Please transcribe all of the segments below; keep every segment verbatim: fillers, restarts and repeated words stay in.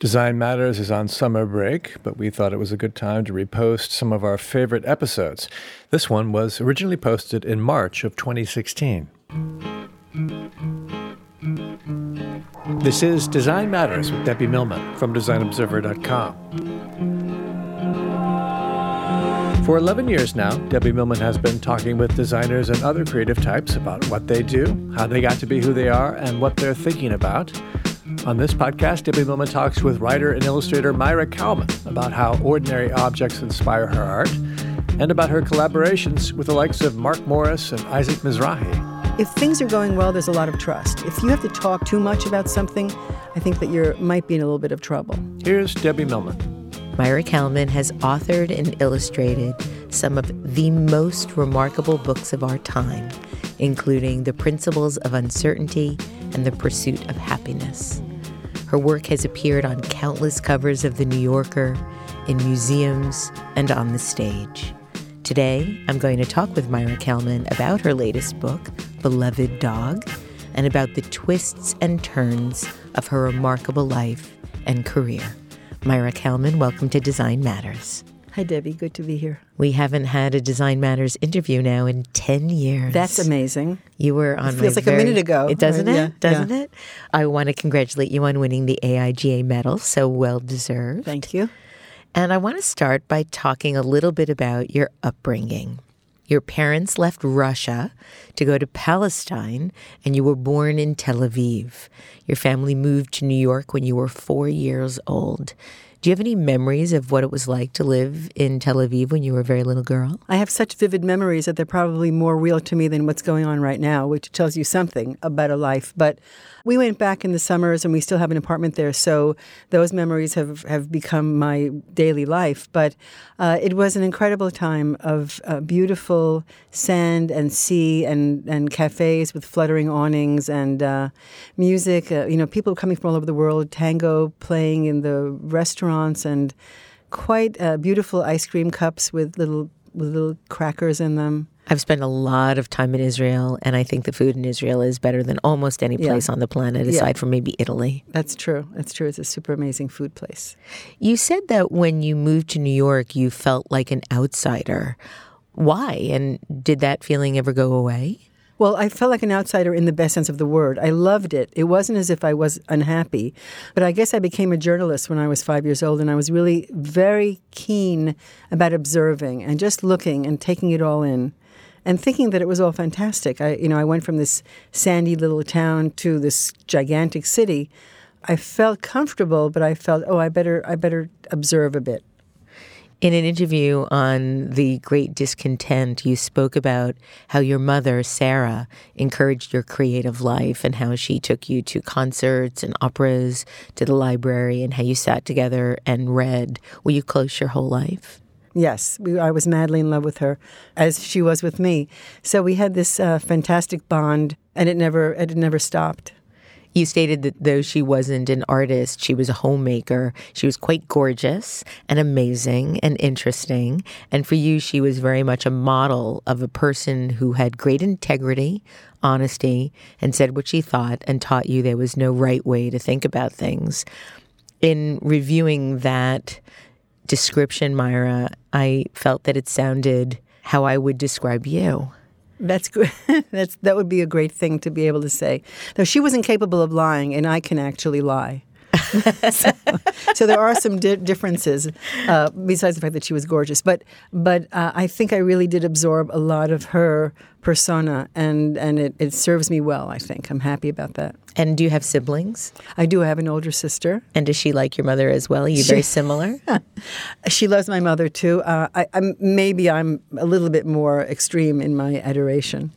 Design Matters is on summer break, but we thought it was a good time to repost some of our favorite episodes. This one was originally posted in March of twenty sixteen. This is Design Matters with Debbie Millman from design observer dot com. For eleven years now, Debbie Millman has been talking with designers and other creative types about what they do, how they got to be who they are, and what they're thinking about. On this podcast, Debbie Millman talks with writer and illustrator Maira Kalman about how ordinary objects inspire her art and about her collaborations with the likes of Mark Morris and Isaac Mizrahi. If things are going well, there's a lot of trust. If you have to talk too much about something, I think that you might be in a little bit of trouble. Here's Debbie Millman. Maira Kalman has authored and illustrated some of the most remarkable books of our time, including The Principles of Uncertainty and The Pursuit of Happiness. Her work has appeared on countless covers of The New Yorker, in museums, and on the stage. Today, I'm going to talk with Maira Kalman about her latest book, Beloved Dog, and about the twists and turns of her remarkable life and career. Maira Kalman, welcome to Design Matters. Hi, Debbie. Good to be here. We haven't had a Design Matters interview now in ten years. That's amazing. You were on it feels my like very, a minute ago. It doesn't right? it? Yeah. Doesn't yeah. it? I want to congratulate you on winning the A I G A medal. So well deserved. Thank you. And I want to start by talking a little bit about your upbringing. Your parents left Russia to go to Palestine, and you were born in Tel Aviv. Your family moved to New York when you were four years old. Do you have any memories of what it was like to live in Tel Aviv when you were a very little girl? I have such vivid memories that they're probably more real to me than what's going on right now, which tells you something about a life. But we went back in the summers, and we still have an apartment there, so those memories have, have become my daily life. But uh, it was an incredible time of uh, beautiful sand and sea and, and cafes with fluttering awnings and uh, music, uh, you know, people coming from all over the world, tango playing in the restaurant, and quite uh, beautiful ice cream cups with little with little crackers in them. I've spent a lot of time in Israel, and I think the food in Israel is better than almost any place yeah. on the planet, aside yeah. from maybe Italy. That's true. That's true. It's a super amazing food place. You said that when you moved to New York, you felt like an outsider. Why? And did that feeling ever go away? Well, I felt like an outsider in the best sense of the word. I loved it. It wasn't as if I was unhappy. But I guess I became a journalist when I was five years old, and I was really very keen about observing and just looking and taking it all in and thinking that it was all fantastic. I, you know, I went from this sandy little town to this gigantic city. I felt comfortable, but I felt, oh, I better, I better observe a bit. In an interview on The Great Discontent, you spoke about how your mother, Sarah, encouraged your creative life and how she took you to concerts and operas, to the library, and how you sat together and read. Were you close your whole life? Yes. We, I was madly in love with her, as she was with me. So we had this uh, fantastic bond, and it never, it never stopped. You stated that though she wasn't an artist, she was a homemaker. She was quite gorgeous and amazing and interesting. And for you, she was very much a model of a person who had great integrity, honesty, and said what she thought and taught you there was no right way to think about things. In reviewing that description, Maira, I felt that it sounded how I would describe you. That's good. That's that would be a great thing to be able to say. Though she was incapable of lying, and I can actually lie. so, so there are some di- differences uh, besides the fact that she was gorgeous. But but uh, I think I really did absorb a lot of her persona, and and it, it serves me well. I think I'm happy about that. And do you have siblings? I do. I have an older sister. And does she like your mother as well? Are you she, very similar? She loves my mother too. Uh, I, I'm, maybe I'm a little bit more extreme in my adoration.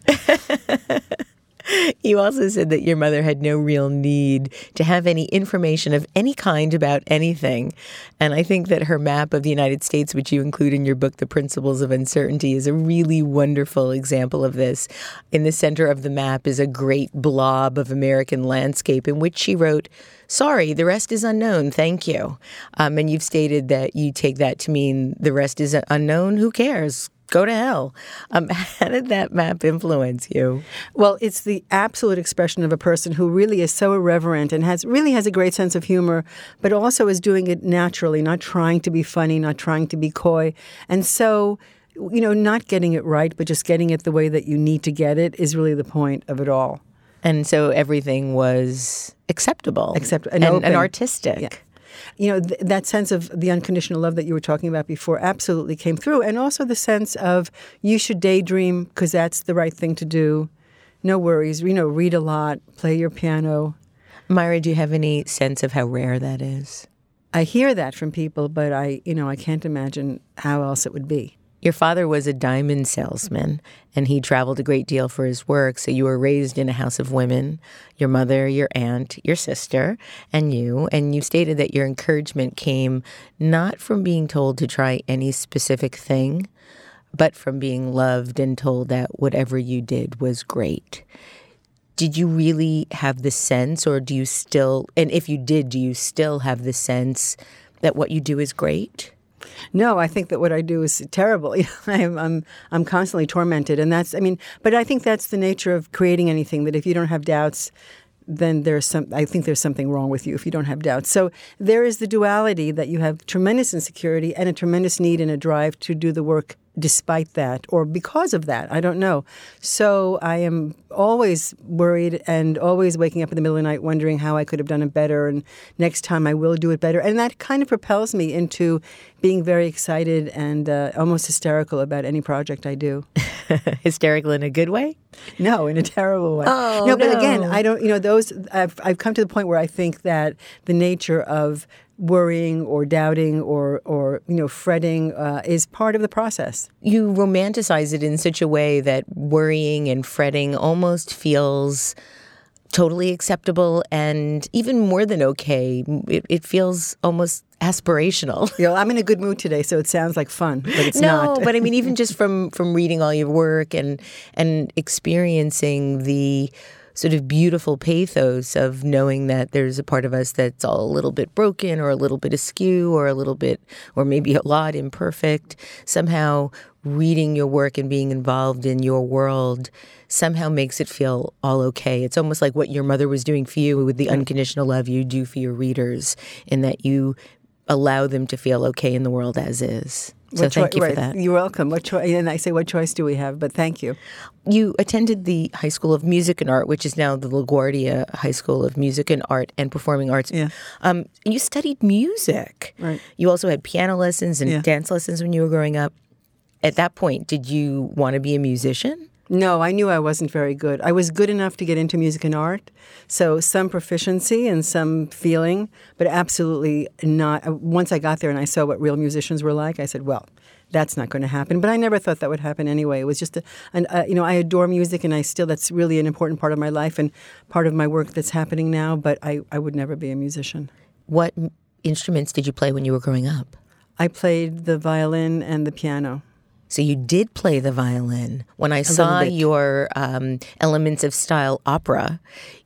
You also said that your mother had no real need to have any information of any kind about anything. And I think that her map of the United States, which you include in your book, The Principles of Uncertainty, is a really wonderful example of this. In the center of the map is a great blob of American landscape in which she wrote, "Sorry, the rest is unknown. Thank you." Um, and you've stated that you take that to mean the rest is unknown. Who cares? Go to hell. Um, how did that map influence you? Well, it's the absolute expression of a person who really is so irreverent and has really has a great sense of humor, but also is doing it naturally, not trying to be funny, not trying to be coy. And so, you know, not getting it right, but just getting it the way that you need to get it is really the point of it all. And so everything was acceptable. Accept- and, and, and artistic. Yeah. You know, th- that sense of the unconditional love that you were talking about before absolutely came through. And also the sense of you should daydream because that's the right thing to do. No worries. You know, read a lot, play your piano. Maira, do you have any sense of how rare that is? I hear that from people, but I, you know, I can't imagine how else it would be. Your father was a diamond salesman, and he traveled a great deal for his work, so you were raised in a house of women, your mother, your aunt, your sister, and you, and you stated that your encouragement came not from being told to try any specific thing, but from being loved and told that whatever you did was great. Did you really have the sense, or do you still, and if you did, do you still have the sense that what you do is great? No, I think that what I do is terrible. I'm, I'm I'm constantly tormented, and that's I mean, but I think that's the nature of creating anything. That if you don't have doubts, then there's some. I think there's something wrong with you if you don't have doubts. So there is the duality that you have tremendous insecurity and a tremendous need and a drive to do the work despite that or because of that. I don't know. So I am always worried and always waking up in the middle of the night wondering how I could have done it better, and next time I will do it better. And that kind of propels me into being very excited and uh, almost hysterical about any project I do. Hysterical in a good way? No, in a terrible way. Oh, no, no. But again, I don't, you know, those, I've, I've come to the point where I think that the nature of worrying or doubting or, or you know, fretting uh, is part of the process. You romanticize it in such a way that worrying and fretting almost feels totally acceptable and even more than okay. It, it feels almost aspirational. You know, I'm in a good mood today, so it sounds like fun, but it's no, not. No, but I mean, even just from, from reading all your work and and experiencing the sort of beautiful pathos of knowing that there's a part of us that's all a little bit broken or a little bit askew or a little bit, or maybe a lot imperfect. Somehow reading your work and being involved in your world somehow makes it feel all okay. It's almost like what your mother was doing for you with the unconditional love you do for your readers, in that you allow them to feel okay in the world as is. So what thank cho- you for right. that. You're welcome. What cho- and I say, what choice do we have? But thank you. You attended the High School of Music and Art, which is now the LaGuardia High School of Music and Art and Performing Arts. Yeah. Um, you studied music. Right. You also had piano lessons and yeah. dance lessons when you were growing up. At that point, did you want to be a musician? No, I knew I wasn't very good. I was good enough to get into music and art, so some proficiency and some feeling, but absolutely not. Once I got there and I saw what real musicians were like, I said, well, that's not going to happen. But I never thought that would happen anyway. It was just, a, an, uh, you know, I adore music, and I still, that's really an important part of my life and part of my work that's happening now, but I, I would never be a musician. What instruments did you play when you were growing up? I played the violin and the piano. So you did play the violin. When I saw your um, Elements of Style opera,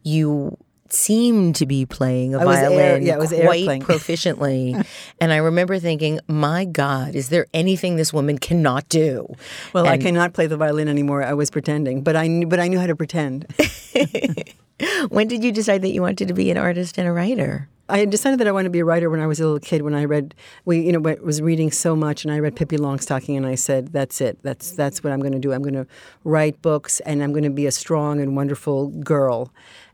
you seemed to be playing a I violin was air, yeah, it was quite airplane. proficiently. And I remember thinking, my God, is there anything this woman cannot do? Well, and I cannot play the violin anymore. I was pretending. But I knew, but I knew how to pretend. When did you decide that you wanted to be an artist and a writer? I decided that I wanted to be a writer when I was a little kid. When I read, we you know, was reading so much, and I read Pippi Longstocking, and I said, "That's it. That's that's what I'm going to do. I'm going to write books, and I'm going to be a strong and wonderful girl."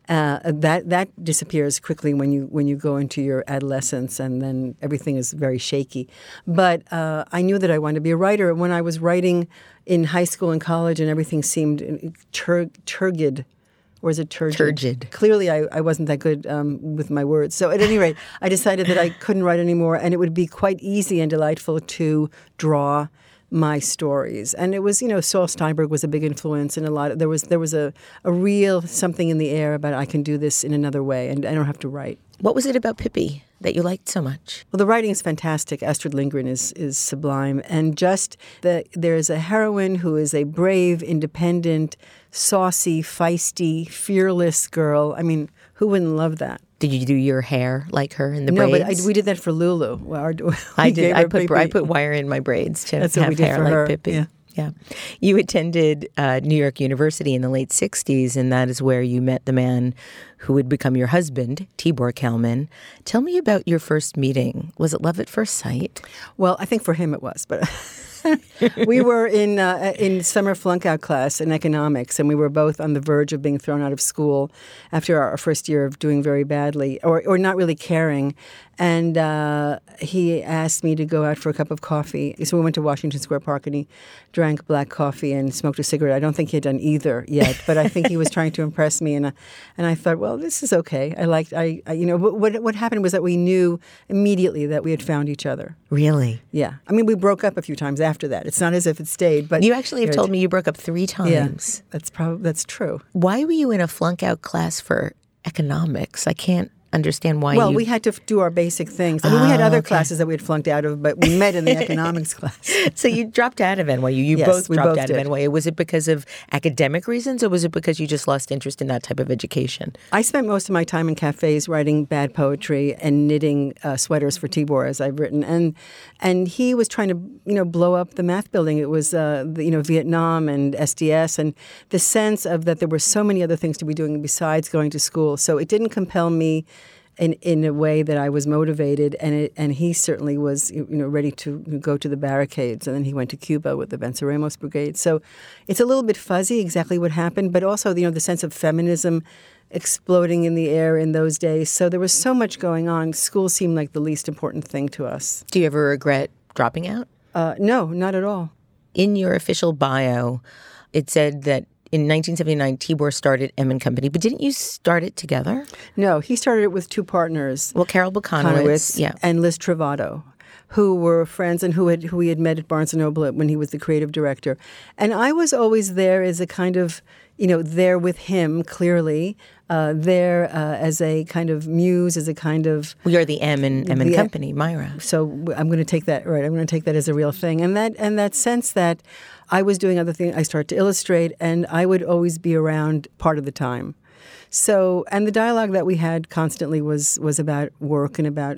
Uh, that that disappears quickly when you when you go into your adolescence, and then everything is very shaky. But uh, I knew that I wanted to be a writer. When I was writing in high school and college, and everything seemed tur- turgid. Or is it turgid? Turgid. Clearly, I, I wasn't that good um, with my words. So at any rate, I decided that I couldn't write anymore, and it would be quite easy and delightful to draw my stories. And it was, you know, Saul Steinberg was a big influence, and a lot of, there was there was a, a real something in the air about I can do this in another way, and I don't have to write. What was it about Pippi that you liked so much? Well, the writing is fantastic. Astrid Lindgren is is sublime, and just the there is a heroine who is a brave, independent, saucy, feisty, fearless girl. I mean, who wouldn't love that? Did you do your hair like her in the no, braids? No, but I, we did that for Lulu. Our, I did. I put Pippi. I put wire in my braids to That's have hair like her. Pippi. Yeah. Yeah. You attended uh, New York University in the late sixties, and that is where you met the man who would become your husband, Tibor Kalman. Tell me about your first meeting. Was it love at first sight? Well, I think for him it was, but we were in uh, in summer flunk-out class in economics, and we were both on the verge of being thrown out of school after our first year of doing very badly, or, or not really caring. And uh, he asked me to go out for a cup of coffee. So we went to Washington Square Park, and he drank black coffee and smoked a cigarette. I don't think he had done either yet, but I think he was trying to impress me, and I, and I thought, well, this is okay. I liked, I, I you know, what what happened was that we knew immediately that we had found each other. Really? Yeah. I mean, we broke up a few times after. After that, it's not as if it stayed. But you actually have told me you broke up three times. Yeah, that's probably that's true. Why were you in a flunk out class for economics? I can't understand why. Well, you... we had to do our basic things. I mean, oh, we had other okay. classes that we had flunked out of, but we met in the economics class. So you dropped out of N Y U. You yes, both dropped both out did. of N Y U. Was it because of academic reasons, or was it because you just lost interest in that type of education? I spent most of my time in cafes writing bad poetry and knitting uh, sweaters for Tibor, as I've written, and and he was trying to you know blow up the math building. It was uh, the, you know Vietnam and S D S, and the sense of that there were so many other things to be doing besides going to school. So it didn't compel me. In, in a way that I was motivated, and it, and he certainly was, you know, ready to go to the barricades, and then he went to Cuba with the Venceremos Brigade. So it's a little bit fuzzy exactly what happened, but also, you know, the sense of feminism exploding in the air in those days. So there was so much going on. School seemed like the least important thing to us. Do you ever regret dropping out? Uh, no, not at all. In your official bio, it said that in nineteen seventy-nine, Tibor started M and Company, but didn't you start it together? No, he started it with two partners. Well, Carol Baconowitz yeah. and Liz Travato, who were friends and who had who we had met at Barnes and Noble when he was the creative director. And I was always there as a kind of, you know, there with him, clearly, uh, there uh, as a kind of muse, as a kind of... We are the M and M and Company, Maira. So I'm going to take that, right, I'm going to take that as a real thing. And that, and that sense that I was doing other things, I started to illustrate, and I would always be around part of the time. So, and the dialogue that we had constantly was was about work and about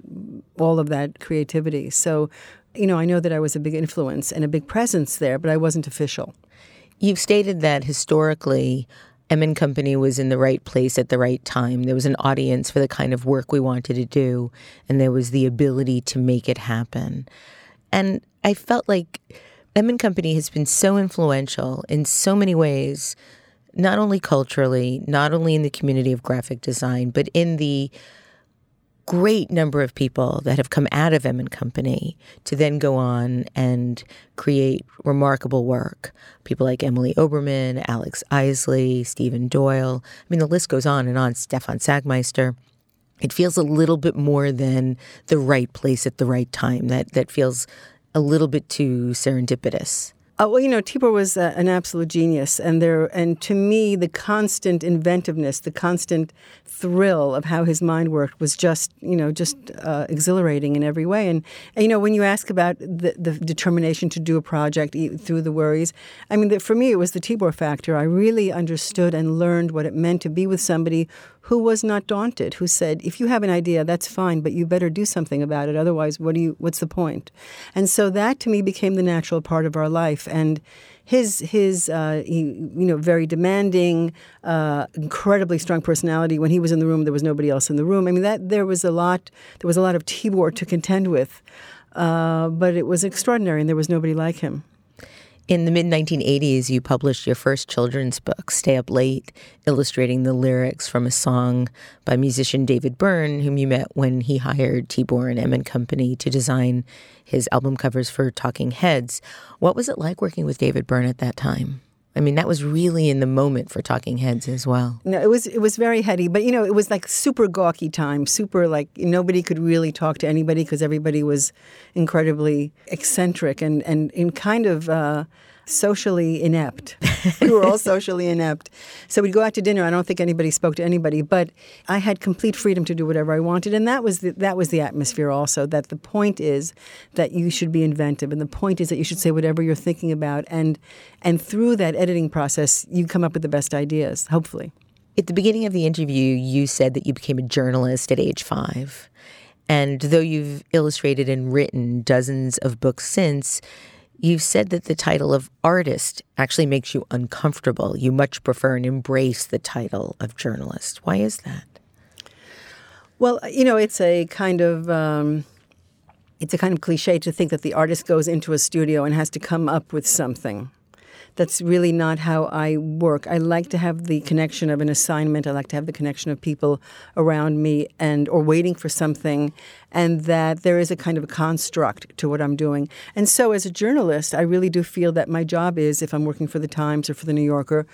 all of that creativity. So, you know, I know that I was a big influence and a big presence there, but I wasn't official. You've stated that historically, M and Company was in the right place at the right time. There was an audience for the kind of work we wanted to do, and there was the ability to make it happen. And I felt like M and Company has been so influential in so many ways, not only culturally, not only in the community of graphic design, but in the great number of people that have come out of M and Company to then go on and create remarkable work. People like Emily Oberman, Alex Isley, Stephen Doyle. I mean, the list goes on and on. Stefan Sagmeister. It feels a little bit more than the right place at the right time. That that feels a little bit too serendipitous. Oh, well, you know, Tibor was uh, an absolute genius, and there, and to me, the constant inventiveness, the constant thrill of how his mind worked was just, you know, just uh, exhilarating in every way. And, and you know, when you ask about the, the determination to do a project e- through the worries, I mean, the, for me, it was the Tibor factor. I really understood and learned what it meant to be with somebody who was not daunted, who said, if you have an idea, that's fine, but you better do something about it. Otherwise, what do you? What's the point? And so that, to me, became the natural part of our life. And his, his uh, he, you know, very demanding, uh, incredibly strong personality. When he was in the room, there was nobody else in the room. I mean, that there was a lot, there was a lot of Tibor to contend with. Uh, but it was extraordinary, and there was nobody like him. In the mid nineteen eighties, you published your first children's book, Stay Up Late, illustrating the lyrics from a song by musician David Byrne, whom you met when he hired Tibor and M and Company to design his album covers for Talking Heads. What was it like working with David Byrne at that time? I mean, that was really in the moment for Talking Heads as well. No, it was it was very heady. But, you know, it was like super gawky time, super like nobody could really talk to anybody because everybody was incredibly eccentric and, and, and kind of uh, socially inept. We were all socially inept. So we'd go out to dinner. I don't think anybody spoke to anybody. But I had complete freedom to do whatever I wanted. And that was the, that was the atmosphere also, that the point is that you should be inventive. And the point is that you should say whatever you're thinking about. And and through that editing process, you come up with the best ideas, hopefully. At the beginning of the interview, you said that you became a journalist at age five. And though you've illustrated and written dozens of books since, you've said that the title of artist actually makes you uncomfortable. You much prefer and embrace the title of journalist. Why is that? Well, you know, it's a kind of... Um, it's a kind of cliche to think that the artist goes into a studio and has to come up with something. That's really not how I work. I like to have the connection of an assignment. I like to have the connection of people around me and or waiting for something, and that there is a kind of a construct to what I'm doing. And so as a journalist, I really do feel that my job is, if I'm working for The Times or for The New Yorker,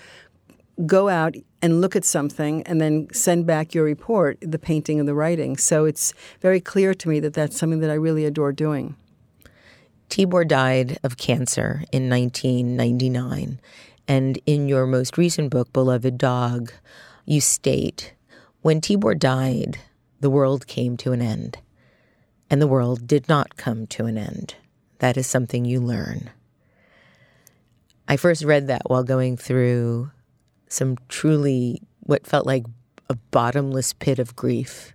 go out and look at something and then send back your report, the painting and the writing. So it's very clear to me that that's something that I really adore doing. Tibor died of cancer in nineteen ninety-nine, and in your most recent book, Beloved Dog, you state, when Tibor died, the world came to an end, and the world did not come to an end. That is something you learn. I first read that while going through some truly what felt like a bottomless pit of grief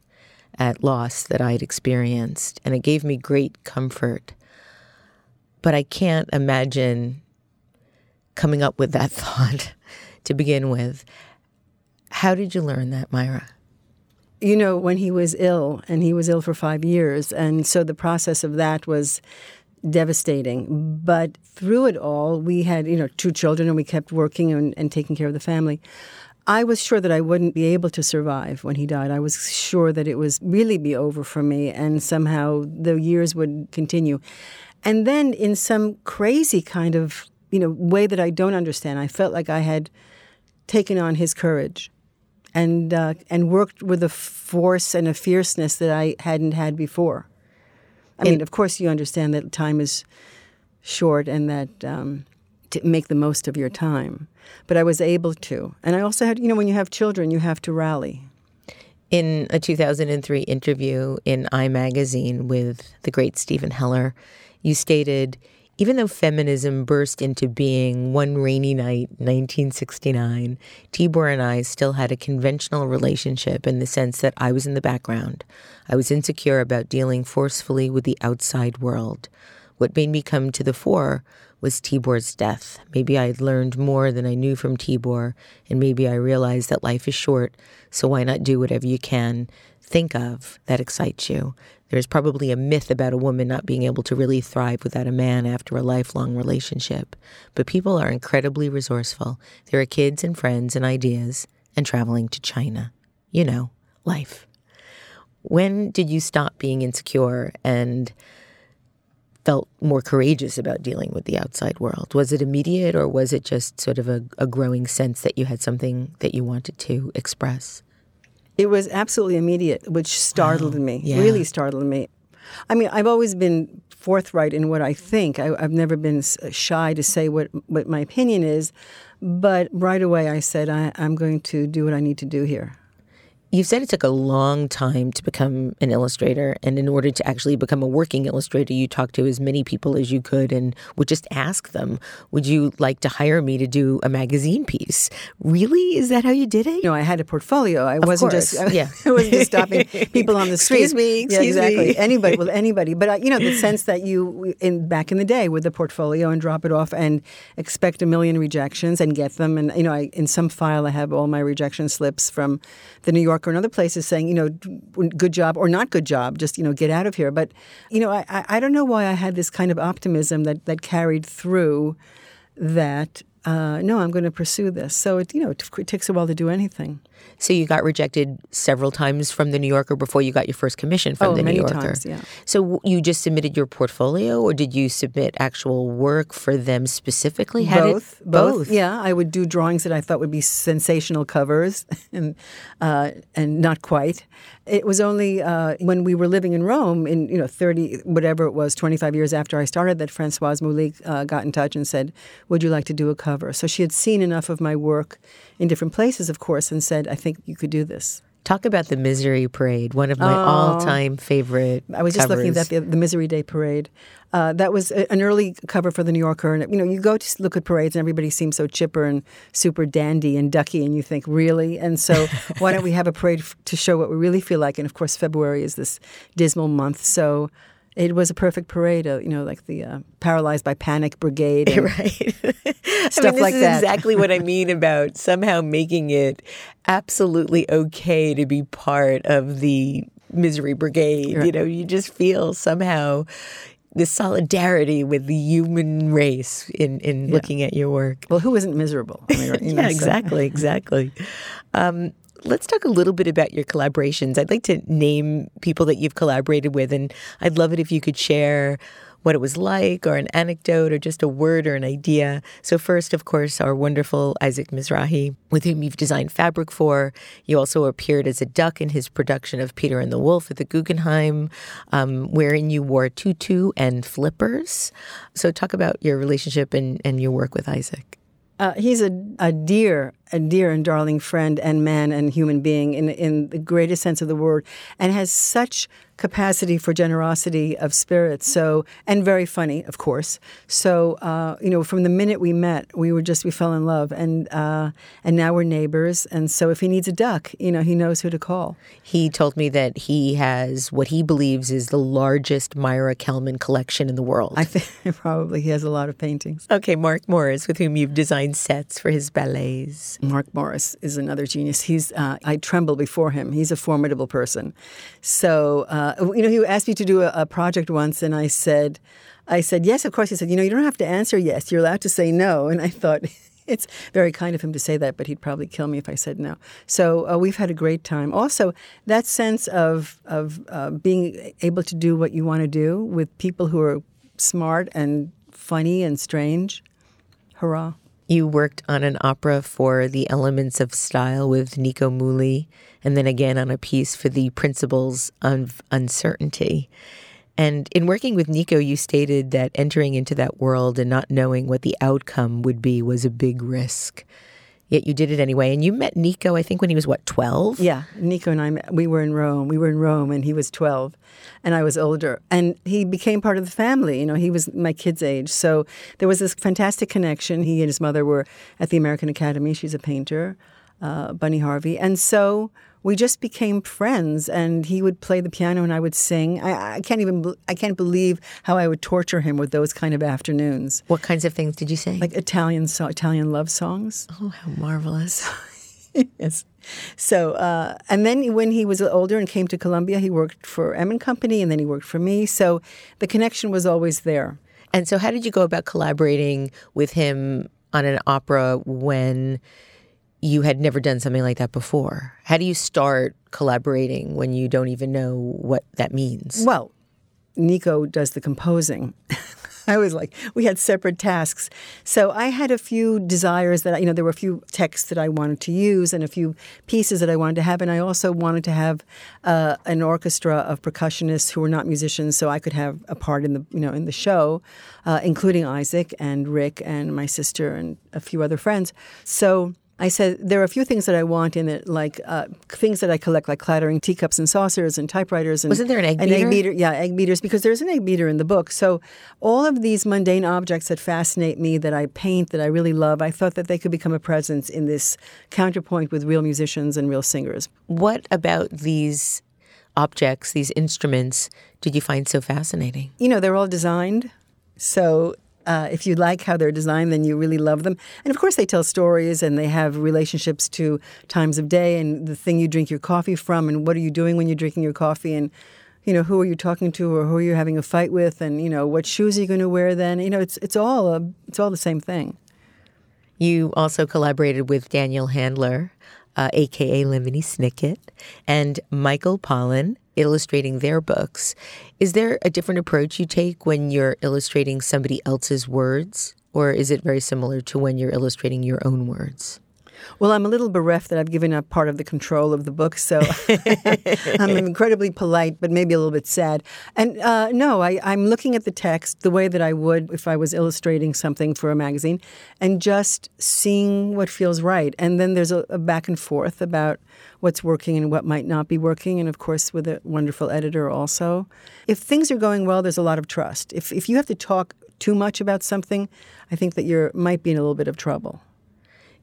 at loss that I'd experienced, and it gave me great comfort. But I can't imagine coming up with that thought to begin with. How did you learn that, Maira? You know, when he was ill, and he was ill for five years, and so the process of that was devastating. But through it all, we had, you know, two children, and we kept working and, and taking care of the family. I was sure that I wouldn't be able to survive when he died. I was sure that it was really be over for me, and somehow the years would continue. And then in some crazy kind of, you know, way that I don't understand, I felt like I had taken on his courage and uh, and worked with a force and a fierceness that I hadn't had before. I and, mean, of course, you understand that time is short and that um, to make the most of your time. But I was able to. And I also had, you know, when you have children, you have to rally. In a two thousand three interview in iMagazine with the great Stephen Heller, you stated, even though feminism burst into being one rainy night, nineteen sixty-nine, Tibor and I still had a conventional relationship in the sense that I was in the background. I was insecure about dealing forcefully with the outside world. What made me come to the fore was Tibor's death. Maybe I had learned more than I knew from Tibor, and maybe I realized that life is short, so why not do whatever you can think of that excites you? There's probably a myth about a woman not being able to really thrive without a man after a lifelong relationship. But people are incredibly resourceful. There are kids and friends and ideas and traveling to China. You know, life. When did you stop being insecure and felt more courageous about dealing with the outside world? Was it immediate, or was it just sort of a, a growing sense that you had something that you wanted to express? It was absolutely immediate, which startled wow. me, yeah. really startled me. I mean, I've always been forthright in what I think. I, I've never been shy to say what, what my opinion is. But right away I said, I, I'm going to do what I need to do here. You've said it took a long time to become an illustrator, and in order to actually become a working illustrator, you talked to as many people as you could and would just ask them, would you like to hire me to do a magazine piece? Really? Is that how you did it? No, I had a portfolio. I of wasn't course. just I, yeah. I wasn't just stopping people on the street. Excuse me, excuse yeah, exactly. me. Anybody, well, anybody. But, uh, you know, the sense that you, in back in the day, with the portfolio and drop it off and expect a million rejections and get them. And, you know, I, in some file I have all my rejection slips from the New York or another place is saying, you know, good job or not good job, just, you know, get out of here. But, you know, I, I don't know why I had this kind of optimism that, that carried through that, uh, no, I'm going to pursue this. So, it, you know, it, it takes a while to do anything. So you got rejected several times from The New Yorker before you got your first commission from oh, The New Yorker. Many times, yeah. So you just submitted your portfolio, or did you submit actual work for them specifically? How both, did, both. Both. Yeah, I would do drawings that I thought would be sensational covers and uh, and not quite. It was only uh, when we were living in Rome in, you know, thirty, whatever it was, twenty-five years after I started that Françoise Muhly uh, got in touch and said, would you like to do a cover? So she had seen enough of my work in different places, of course, and said, I think you could do this. Talk about the Misery Parade, one of my oh, all-time favorite I was just covers. looking at the, the Misery Day Parade. Uh, that was a, an early cover for The New Yorker. And, you know, you go to look at parades and everybody seems so chipper and super dandy and ducky, and you think, really? And so why don't we have a parade f- to show what we really feel like? And, of course, February is this dismal month, so it was a perfect parade, of, you know, like the uh, Paralyzed by Panic Brigade and right. stuff I mean, like that. This is exactly what I mean about somehow making it absolutely okay to be part of the Misery Brigade. Right. You know, you just feel somehow this solidarity with the human race in, in yeah. looking at your work. Well, who isn't miserable? I mean, you know, yeah, exactly, so. exactly. Um Let's talk a little bit about your collaborations. I'd like to name people that you've collaborated with, and I'd love it if you could share what it was like, or an anecdote, or just a word or an idea. So first, of course, our wonderful Isaac Mizrahi, with whom you've designed fabric for. You also appeared as a duck in his production of Peter and the Wolf at the Guggenheim, um, wherein you wore tutu and flippers. So talk about your relationship and, and your work with Isaac. Uh, he's a, a dear, a dear and darling friend and man and human being in in the greatest sense of the word, and has such capacity for generosity of spirit. So, and very funny, of course. So, uh, you know, from the minute we met, we were just we fell in love, and uh, and now we're neighbors. And so, if he needs a duck, you know, he knows who to call. He told me that he has what he believes is the largest Maira Kalman collection in the world. I think probably he has a lot of paintings. Okay, Mark Morris, with whom you've designed sets for his ballets. Mark Morris is another genius. He's uh, I tremble before him. He's a formidable person. So. Uh, Uh, you know, he asked me to do a, a project once, and I said, I said, yes, of course. He said, you know, you don't have to answer yes. You're allowed to say no. And I thought, it's very kind of him to say that, but he'd probably kill me if I said no. So uh, we've had a great time. Also, that sense of, of uh, being able to do what you want to do with people who are smart and funny and strange. Hurrah. You worked on an opera for the Elements of Style with Nico Muhly, and then again on a piece for The Principles of Uncertainty. And in working with Nico, you stated that entering into that world and not knowing what the outcome would be was a big risk. Yet you did it anyway. And you met Nico, I think, when he was, what, twelve? Yeah. Nico and I, met, we were in Rome. We were in Rome, and he was twelve, and I was older. And he became part of the family. You know, he was my kid's age. So there was this fantastic connection. He and his mother were at the American Academy. She's a painter, uh, Bunny Harvey. And so we just became friends, and he would play the piano, and I would sing. I, I can't even, I can't believe how I would torture him with those kind of afternoons. What kinds of things did you sing? Like Italian, so- Italian love songs. Oh, how marvelous! Yes. So, uh, and then when he was older and came to Columbia, he worked for M and Company, and then he worked for me. So the connection was always there. And so, how did you go about collaborating with him on an opera when you had never done something like that before? How do you start collaborating when you don't even know what that means? Well, Nico does the composing. I was like, we had separate tasks. So I had a few desires that, you know, there were a few texts that I wanted to use and a few pieces that I wanted to have. And I also wanted to have uh, an orchestra of percussionists who were not musicians, so I could have a part in the, you know, in the show, uh, including Isaac and Rick and my sister and a few other friends. So I said, there are a few things that I want in it, like uh, things that I collect, like clattering teacups and saucers and typewriters. And, Wasn't there an egg beater? An egg beater? Yeah, egg beaters, because there's an egg beater in the book. So all of these mundane objects that fascinate me, that I paint, that I really love, I thought that they could become a presence in this counterpoint with real musicians and real singers. What about these objects, these instruments, did you find so fascinating? You know, they're all designed. So... Uh, if you like how they're designed, then you really love them. And, of course, they tell stories and they have relationships to times of day and the thing you drink your coffee from and what are you doing when you're drinking your coffee and, you know, who are you talking to or who are you having a fight with and, you know, what shoes are you going to wear then? You know, it's it's all a, it's all the same thing. You also collaborated with Daniel Handler, uh, a k a. Lemony Snicket, and Michael Pollan, illustrating their books. Is there a different approach you take when you're illustrating somebody else's words, or is it very similar to when you're illustrating your own words? Well, I'm a little bereft that I've given up part of the control of the book, so I'm incredibly polite, but maybe a little bit sad. And uh, no, I, I'm looking at the text the way that I would if I was illustrating something for a magazine and just seeing what feels right. And then there's a, a back and forth about what's working and what might not be working, and of course with a wonderful editor also. If things are going well, there's a lot of trust. If, if you have to talk too much about something, I think that you might be in a little bit of trouble.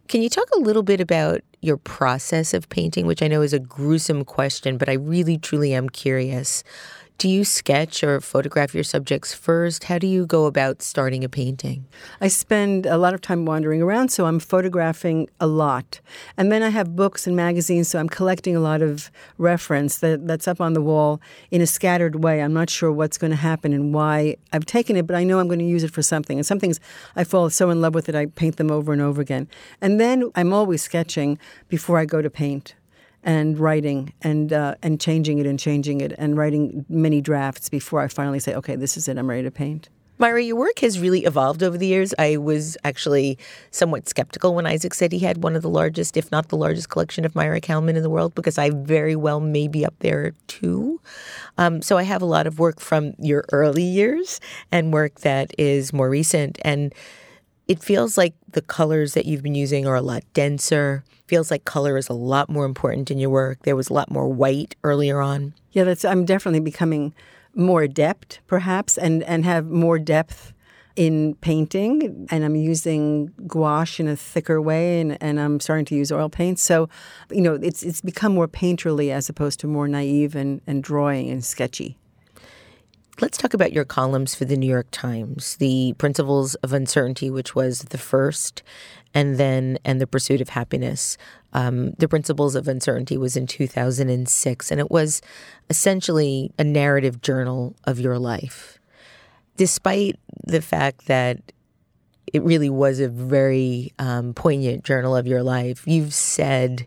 Can you talk a little bit about your process of painting, which I know is a gruesome question, but I really, truly am curious. Do you sketch or photograph your subjects first? How do you go about starting a painting? I spend a lot of time wandering around, so I'm photographing a lot. And then I have books and magazines, so I'm collecting a lot of reference that, that's up on the wall in a scattered way. I'm not sure what's going to happen and why I've taken it, but I know I'm going to use it for something. And some things I fall so in love with that I paint them over and over again. And then I'm always sketching before I go to paint. And writing and uh, and changing it and changing it and writing many drafts before I finally say, okay, this is it, I'm ready to paint. Maira, your work has really evolved over the years. I was actually somewhat skeptical when Isaac said he had one of the largest, if not the largest, collection of Maira Kalman in the world, because I very well may be up there too. Um, so I have a lot of work from your early years and work that is more recent. And it feels like the colors that you've been using are a lot denser. Feels like color is a lot more important in your work. There was a lot more white earlier on. Yeah, that's. I'm definitely becoming more adept, perhaps, and, and have more depth in painting. And I'm using gouache in a thicker way, and, and I'm starting to use oil paints. So, you know, it's it's become more painterly as opposed to more naive and, and drawing and sketchy. Let's talk about your columns for The New York Times, The Principles of Uncertainty, which was the first, and then and The Pursuit of Happiness. Um, the Principles of Uncertainty was in two thousand six, and it was essentially a narrative journal of your life. Despite the fact that it really was a very um, poignant journal of your life, you've said,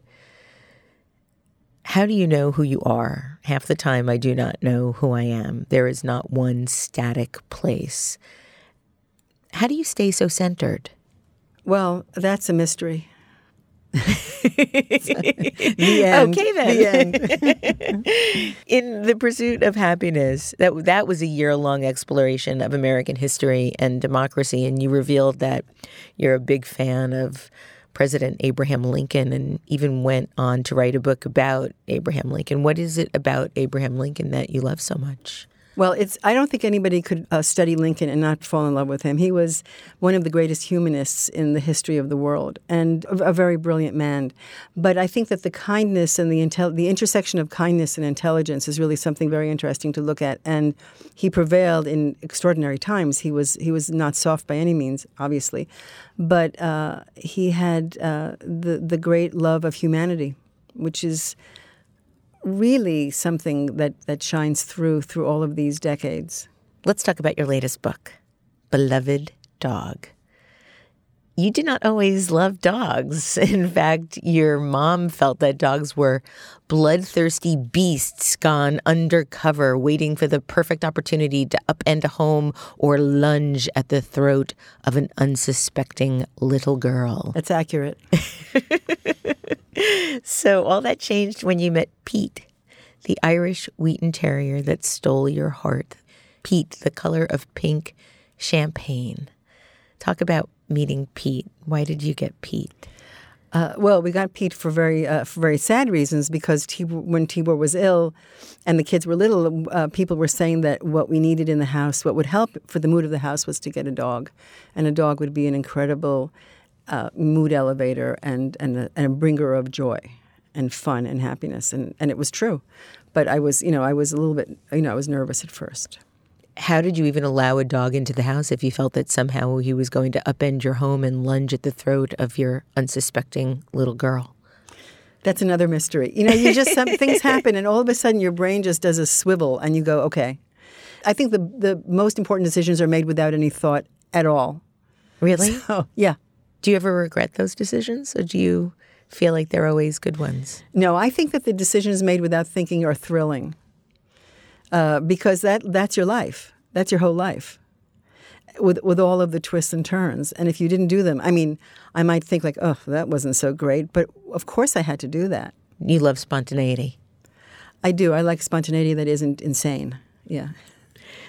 how do you know who you are? Half the time I do not know who I am. There is not one static place. How do you stay so centered? Well, that's a mystery. The end. Okay, then. The end. In The Pursuit of Happiness, that that was a year-long exploration of American history and democracy, and you revealed that you're a big fan of President Abraham Lincoln and even went on to write a book about Abraham Lincoln. What is it about Abraham Lincoln that you love so much? Well, it's I don't think anybody could uh, study Lincoln and not fall in love with him. He was one of the greatest humanists in the history of the world and a, a very brilliant man. But I think that the kindness and the intel- the intersection of kindness and intelligence is really something very interesting to look at. And he prevailed in extraordinary times. He was he was not soft by any means, obviously, but uh, he had uh, the the great love of humanity, which is really something that, that shines through through all of these decades. Let's talk about your latest book, Beloved Dog. You did not always love dogs. In fact, your mom felt that dogs were bloodthirsty beasts gone undercover, waiting for the perfect opportunity to upend a home or lunge at the throat of an unsuspecting little girl. That's accurate. So all that changed when you met Pete, the Irish Wheaten Terrier that stole your heart. Pete, the color of pink champagne. Talk about meeting Pete. Why did you get Pete? Uh, well, we got Pete for very uh, for very sad reasons, because Tibor, when Tibor was ill and the kids were little, uh, people were saying that what we needed in the house, what would help for the mood of the house, was to get a dog. And a dog would be an incredible uh, mood elevator and, and, a, and a bringer of joy and fun and happiness. And, and it was true. But I was, you know, I was a little bit, you know, I was nervous at first. How did you even allow a dog into the house if you felt that somehow he was going to upend your home and lunge at the throat of your unsuspecting little girl? That's another mystery. You know, you just, some things happen, and all of a sudden your brain just does a swivel and you go, okay. I think the the most important decisions are made without any thought at all. Really? So, yeah. Do you ever regret those decisions, or do you feel like they're always good ones? No, I think that the decisions made without thinking are thrilling. Uh, because that that's your life. That's your whole life, with with all of the twists and turns. And if you didn't do them, I mean, I might think like, oh, that wasn't so great. But of course I had to do that. You love spontaneity. I do. I like spontaneity that isn't insane. Yeah.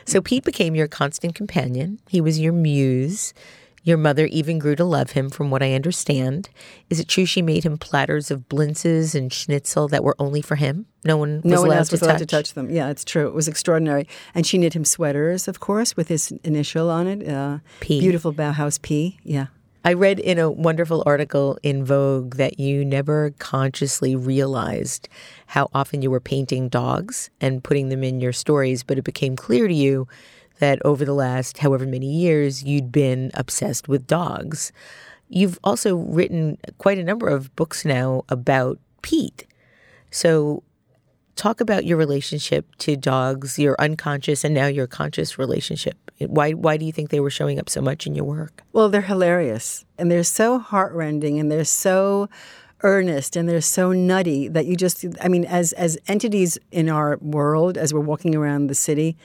So Pete became your constant companion. He was your muse. Your mother even grew to love him, from what I understand. Is it true she made him platters of blintzes and schnitzel that were only for him? No one was, no one allowed, else was to allowed to touch them. Yeah, it's true. It was extraordinary. And she knit him sweaters, of course, with his initial on it. Uh, P. Beautiful Bauhaus P. Yeah. I read in a wonderful article in Vogue that you never consciously realized how often you were painting dogs and putting them in your stories, but it became clear to you that over the last however many years, you'd been obsessed with dogs. You've also written quite a number of books now about Pete. So talk about your relationship to dogs, your unconscious and now your conscious relationship. Why why do you think they were showing up so much in your work? Well, they're hilarious, and they're so heart-rending, and they're so earnest, and they're so nutty that you just, I mean, as as entities in our world, as we're walking around the city,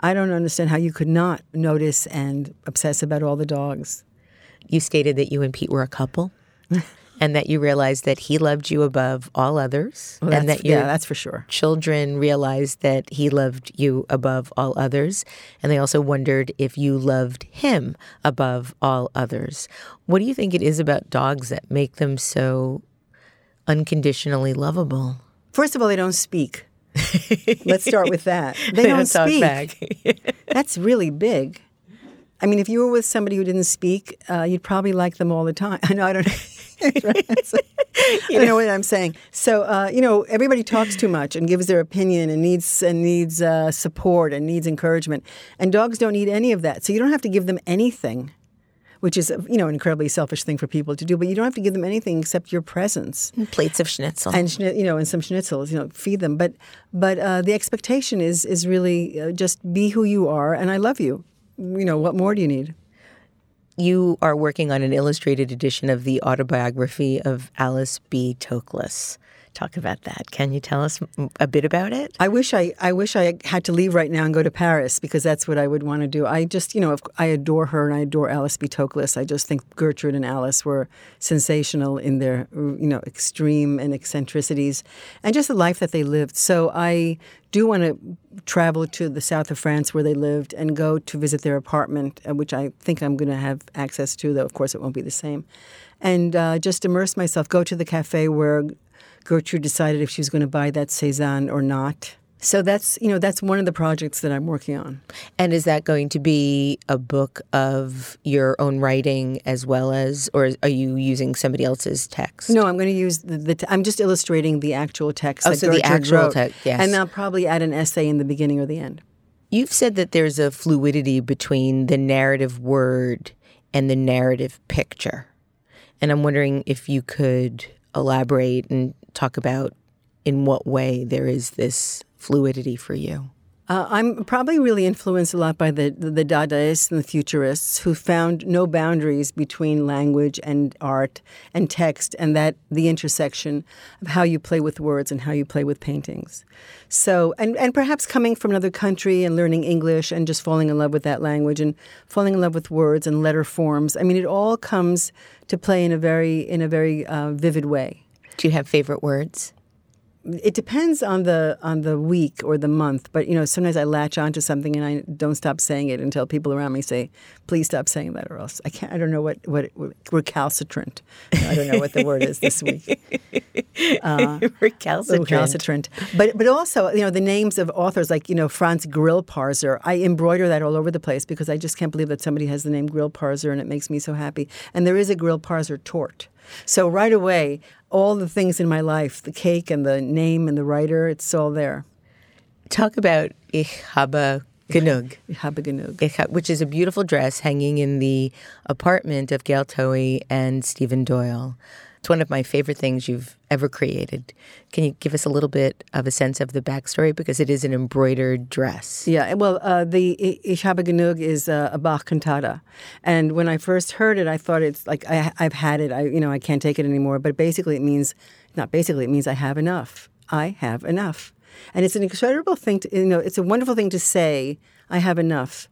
I don't understand how you could not notice and obsess about all the dogs. You stated that you and Pete were a couple and that you realized that he loved you above all others. Well, and that your yeah, that's for sure. Children realized that he loved you above all others. And they also wondered if you loved him above all others. What do you think it is about dogs that make them so unconditionally lovable? First of all, they don't speak. Let's start with that. They, they don't, don't speak. Back. That's really big. I mean, if you were with somebody who didn't speak, uh, you'd probably like them all the time. I know. I don't know. Right? You know, know what I'm saying. So, uh, you know, everybody talks too much and gives their opinion and needs and needs uh, support and needs encouragement. And dogs don't need any of that. So you don't have to give them anything, which is, you know, an incredibly selfish thing for people to do. But you don't have to give them anything except your presence. And plates of schnitzel. And, you know, and some schnitzels, you know, feed them. But but uh, the expectation is, is really uh, just be who you are, and I love you. You know, what more do you need? You are working on an illustrated edition of the autobiography of Alice B. Toklas. Talk about that. Can you tell us a bit about it? I wish I, I wish I had to leave right now and go to Paris, because that's what I would want to do. I just, you know, I adore her, and I adore Alice B. Toklas. I just think Gertrude and Alice were sensational in their, you know, extreme and eccentricities, and just the life that they lived. So I do want to travel to the south of France where they lived and go to visit their apartment, which I think I'm going to have access to, though of course it won't be the same, and uh, just immerse myself, go to the cafe where Gertrude decided if she was going to buy that Cézanne or not. So that's, you know, that's one of the projects that I'm working on. And is that going to be a book of your own writing as well as, or are you using somebody else's text? No, I'm going to use the, the t- I'm just illustrating the actual text. Oh, that so Gertrude the actual text, yes. And I'll probably add an essay in the beginning or the end. You've said that there's a fluidity between the narrative word and the narrative picture. And I'm wondering if you could elaborate and talk about in what way there is this fluidity for you. Uh, I'm probably really influenced a lot by the, the the Dadaists and the Futurists, who found no boundaries between language and art and text, and that the intersection of how you play with words and how you play with paintings. So, and, and perhaps coming from another country and learning English and just falling in love with that language and falling in love with words and letter forms. I mean, it all comes to play in a very in a very uh, vivid way. Do you have favorite words? It depends on the on the week or the month, but you know, sometimes I latch onto something and I don't stop saying it until people around me say, "Please stop saying that," or else I can't. I don't know what what recalcitrant. I don't know what the word is this week. Uh, recalcitrant. Recalcitrant. But but also, you know, the names of authors like you know Franz Grillparzer. I embroider that all over the place because I just can't believe that somebody has the name Grillparzer, and it makes me so happy. And there is a Grillparzer tort. So right away, all the things in my life, the cake and the name and the writer, it's all there. Talk about Ich habe genug. Ich habe genug. Ich ha- which is a beautiful dress hanging in the apartment of Gail Toey and Stephen Doyle. It's one of my favorite things you've ever created. Can you give us a little bit of a sense of the backstory? Because it is an embroidered dress. Yeah, well, uh, the Ich habe genug is uh, a Bach cantata. And when I first heard it, I thought it's like, I, I've had it. I, you know, I can't take it anymore. But basically it means, not basically, it means I have enough. I have enough. And it's an incredible thing to, you know, it's a wonderful thing to say, I have enough,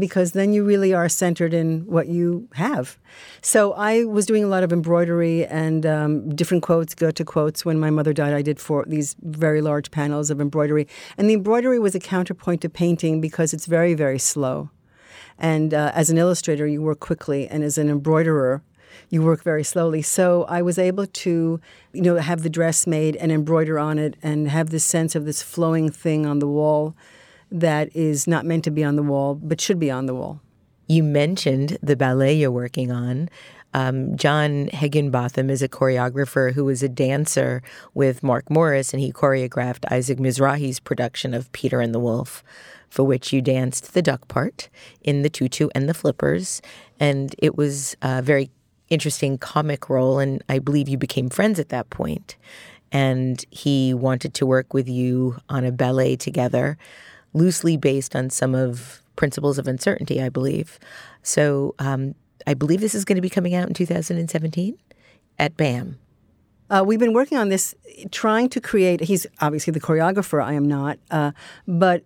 because then you really are centered in what you have. So I was doing a lot of embroidery and um, different quotes, Goethe quotes. When my mother died, I did four, these very large panels of embroidery. And the embroidery was a counterpoint to painting because it's very, very slow. And uh, as an illustrator, you work quickly, and as an embroiderer, you work very slowly. So I was able to, you know, have the dress made and embroider on it and have this sense of this flowing thing on the wall that is not meant to be on the wall but should be on the wall. You mentioned the ballet you're working on. Um, John Higginbotham is a choreographer who was a dancer with Mark Morris, and he choreographed Isaac Mizrahi's production of Peter and the Wolf, for which you danced the duck part in the tutu and the flippers. And it was a very interesting comic role, and I believe you became friends at that point. And he wanted to work with you on a ballet together, loosely based on some of Principles of Uncertainty, I believe. So um, I believe this is going to be coming out in two thousand seventeen at BAM. Uh, we've been working on this, trying to create, he's obviously the choreographer, I am not, uh, but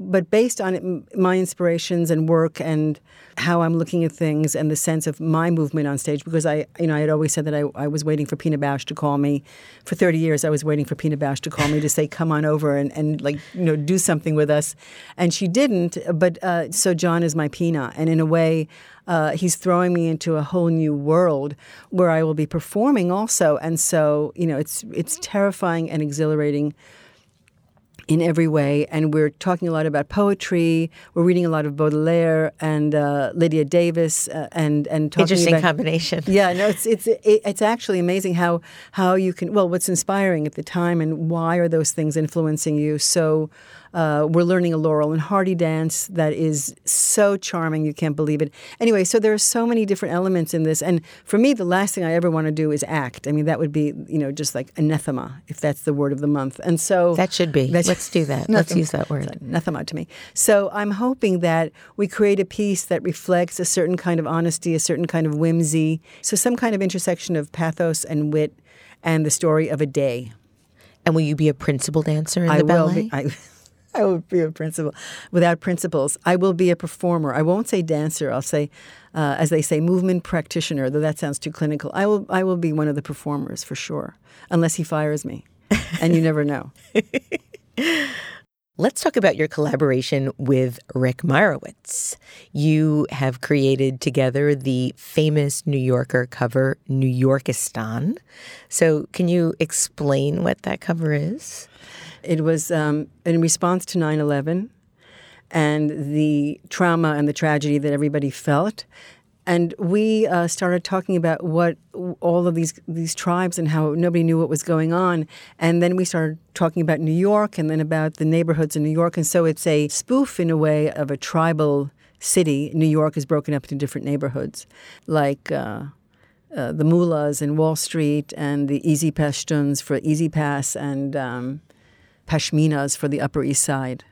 but based on it, my inspirations and work and how I'm looking at things and the sense of my movement on stage, because I you know I had always said that I, I was waiting for Pina Bausch to call me. For thirty years, I was waiting for Pina Bausch to call me to say, come on over and, and like you know do something with us. And she didn't, but uh, so John is my Pina, and in a way, Uh, he's throwing me into a whole new world where I will be performing also. And so, you know, it's it's terrifying and exhilarating in every way. And we're talking a lot about poetry. We're reading a lot of Baudelaire and uh, Lydia Davis uh, and and talking interesting about, combination. Yeah, no, it's it's it, it's actually amazing how how you can well what's inspiring at the time and why are those things influencing you. So uh, we're learning a Laurel and Hardy dance that is so charming you can't believe it. Anyway, so there are so many different elements in this, and for me, the last thing I ever want to do is act. I mean, that would be you know just like anathema if that's the word of the month. And so that should be. That's Let's do that. Nothing, Let's use that word. Nothing out to me. So I'm hoping that we create a piece that reflects a certain kind of honesty, a certain kind of whimsy. So some kind of intersection of pathos and wit and the story of a day. And will you be a principal dancer in I the ballet? Will be, I, I will be a principal. Without principles, I will be a performer. I won't say dancer. I'll say, uh, as they say, movement practitioner, though that sounds too clinical. I will. I will be one of the performers for sure, unless he fires me. And you never know. Let's talk about your collaboration with Rick Marowitz. You have created together the famous New Yorker cover, New Yorkistan. So can you explain what that cover is? It was um, in response to nine eleven and the trauma and the tragedy that everybody felt. And we uh, started talking about what all of these these tribes and how nobody knew what was going on. And then we started talking about New York and then about the neighborhoods in New York. And so it's a spoof in a way of a tribal city. New York is broken up into different neighborhoods, like uh, uh, the Mullahs and Wall Street and the Easy Pashtuns for Easy Pass and um, Pashminas for the Upper East Side.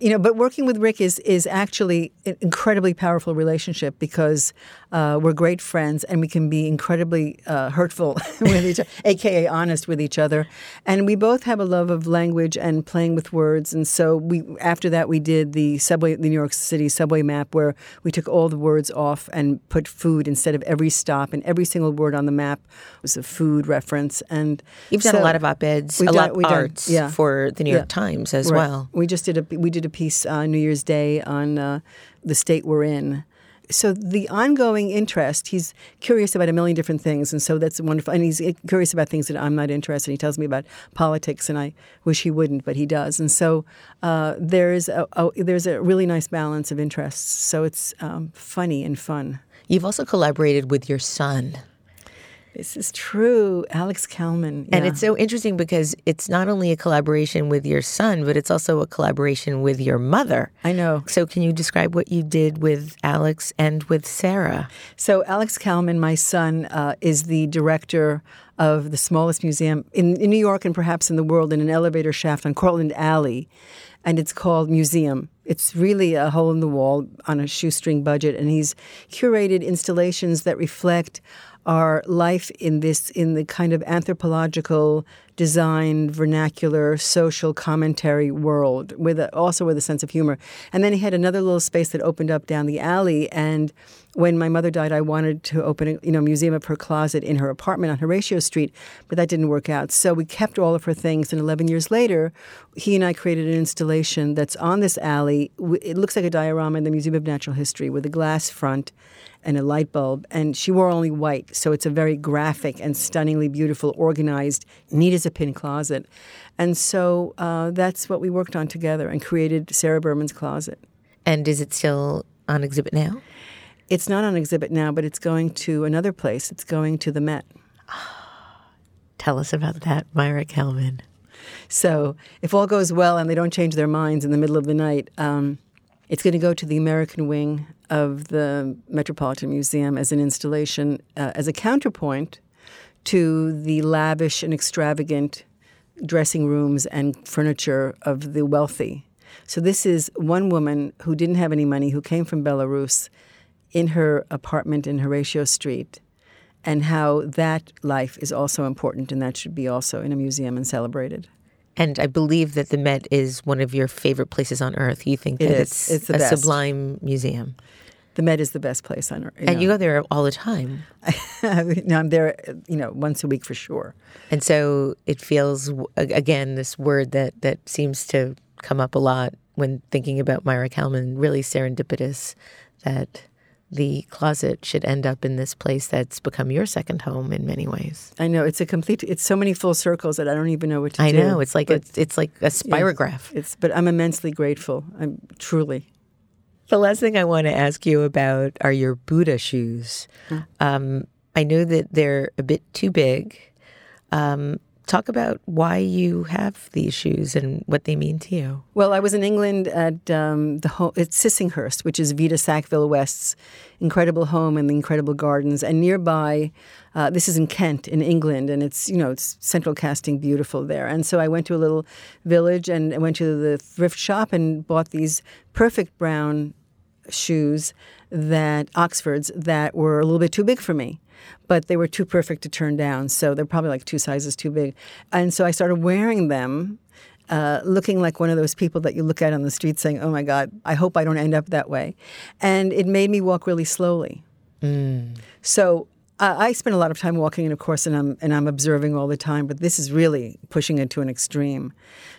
You know, but working with Rick is is actually an incredibly powerful relationship because uh, we're great friends and we can be incredibly uh, hurtful with each other, a k a honest with each other. And we both have a love of language and playing with words. And so we after that, we did the subway, the New York City subway map, where we took all the words off and put food instead of every stop, and every single word on the map was a food reference. And You've so done a lot of op-eds, a done, lot of arts done, yeah. for the New York yeah. Times as right. well. We just did a, we did a piece on uh, New Year's Day on uh, the state we're in. So the ongoing interest, he's curious about a million different things, and so that's wonderful. And he's curious about things that I'm not interested in. He tells me about politics, and I wish he wouldn't, but he does. And so uh, there's, a, a, there's a really nice balance of interests. So it's um, funny and fun. You've also collaborated with your son. This is true. Alex Kalman. Yeah. And it's so interesting because it's not only a collaboration with your son, but it's also a collaboration with your mother. I know. So can you describe what you did with Alex and with Sarah? So Alex Kalman, my son, uh, is the director of the smallest museum in, in New York and perhaps in the world, in an elevator shaft on Cortlandt Alley. And it's called Museum. It's really a hole in the wall on a shoestring budget. And he's curated installations that reflect our life in this, in the kind of anthropological, design, vernacular, social commentary world, with a, also with a sense of humor. And then he had another little space that opened up down the alley. And when my mother died, I wanted to open a you know, museum of her closet in her apartment on Horatio Street, but that didn't work out. So we kept all of her things. And eleven years later, he and I created an installation that's on this alley. It looks like a diorama in the Museum of Natural History, with a glass front and a light bulb. And she wore only white, so it's a very graphic and stunningly beautiful, organized, neat as a pin closet. And so uh, that's what we worked on together and created Sarah Berman's closet. And is it still on exhibit now? It's not on exhibit now, but it's going to another place. It's going to the Met. Tell us about that, Maira Kalman. So if all goes well and they don't change their minds in the middle of the night, um, it's going to go to the American wing of the Metropolitan Museum as an installation, uh, as a counterpoint to the lavish and extravagant dressing rooms and furniture of the wealthy. So this is one woman who didn't have any money, who came from Belarus, in her apartment in Horatio Street, and how that life is also important, and that should be also in a museum and celebrated. And I believe that the Met is one of your favorite places on earth. You think that it it's, it's the a best. Sublime museum. The Met is the best place on earth. You and know. You go there all the time. No, I'm there, you know, once a week for sure. And so it feels, again, this word that, that seems to come up a lot when thinking about Maira Kalman, really serendipitous, that the closet should end up in this place that's become your second home in many ways. I know. It's a complete, it's so many full circles that I don't even know what to I do. I know. It's like, but, a, it's like a spirograph. It's, but I'm immensely grateful. I'm truly. The last thing I want to ask you about are your Buddha shoes. Mm. Um, I know that they're a bit too big. Um, talk about why you have these shoes and what they mean to you. Well, I was in England at um, the home, at Sissinghurst, which is Vita Sackville West's incredible home and the incredible gardens. And nearby, uh, this is in Kent, in England, and it's, you know, it's central casting, beautiful there. And so I went to a little village and I went to the thrift shop and bought these perfect brown shoes, that Oxfords, that were a little bit too big for me, but they were too perfect to turn down. So they're probably like two sizes too big. And so I started wearing them, uh, looking like one of those people that you look at on the street saying, oh, my God, I hope I don't end up that way. And it made me walk really slowly. Mm. So uh, I spend a lot of time walking, and of course, and I'm and I'm observing all the time. But this is really pushing it to an extreme.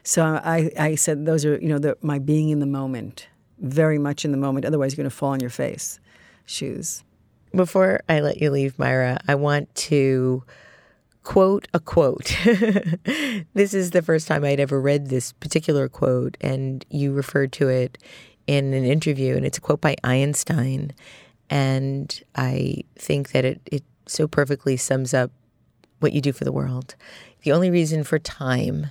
So I, I said those are, you know, the, my being in the moment. Very much in the moment, otherwise you're going to fall on your face. Shoes. Before I let you leave, Maira, I want to quote a quote. This is the first time I'd ever read this particular quote, and you referred to it in an interview, and it's a quote by Einstein. And I think that it, it so perfectly sums up what you do for the world. The only reason for time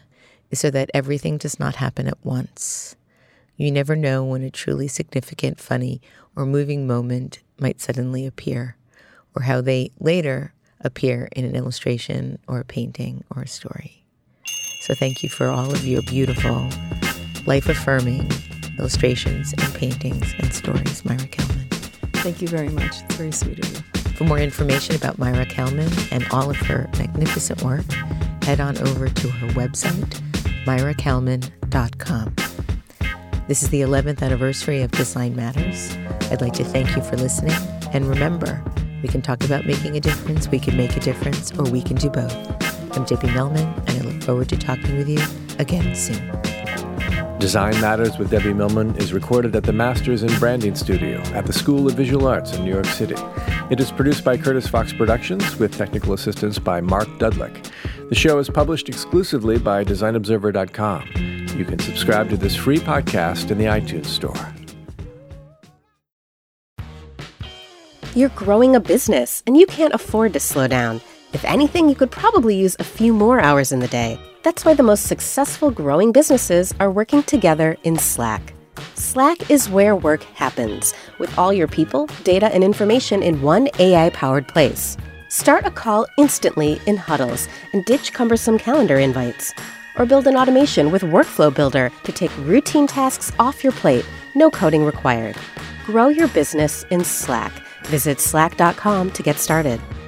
is so that everything does not happen at once. You never know when a truly significant, funny, or moving moment might suddenly appear, or how they later appear in an illustration or a painting or a story. So thank you for all of your beautiful, life-affirming, illustrations and paintings and stories, Maira Kalman. Thank you very much. It's very sweet of you. For more information about Maira Kalman and all of her magnificent work, head on over to her website, Maira Kalman dot com. This is the eleventh anniversary of Design Matters. I'd like to thank you for listening. And remember, we can talk about making a difference, we can make a difference, or we can do both. I'm Debbie Millman, and I look forward to talking with you again soon. Design Matters with Debbie Millman is recorded at the Masters in Branding Studio at the School of Visual Arts in New York City. It is produced by Curtis Fox Productions with technical assistance by Mark Dudlick. The show is published exclusively by design observer dot com. You can subscribe to this free podcast in the iTunes Store. You're growing a business, and you can't afford to slow down. If anything, you could probably use a few more hours in the day. That's why the most successful growing businesses are working together in Slack. Slack is where work happens, with all your people, data, and information in one A I-powered place. Start a call instantly in huddles and ditch cumbersome calendar invites. Or build an automation with Workflow Builder to take routine tasks off your plate, no coding required. Grow your business in Slack. Visit slack dot com to get started.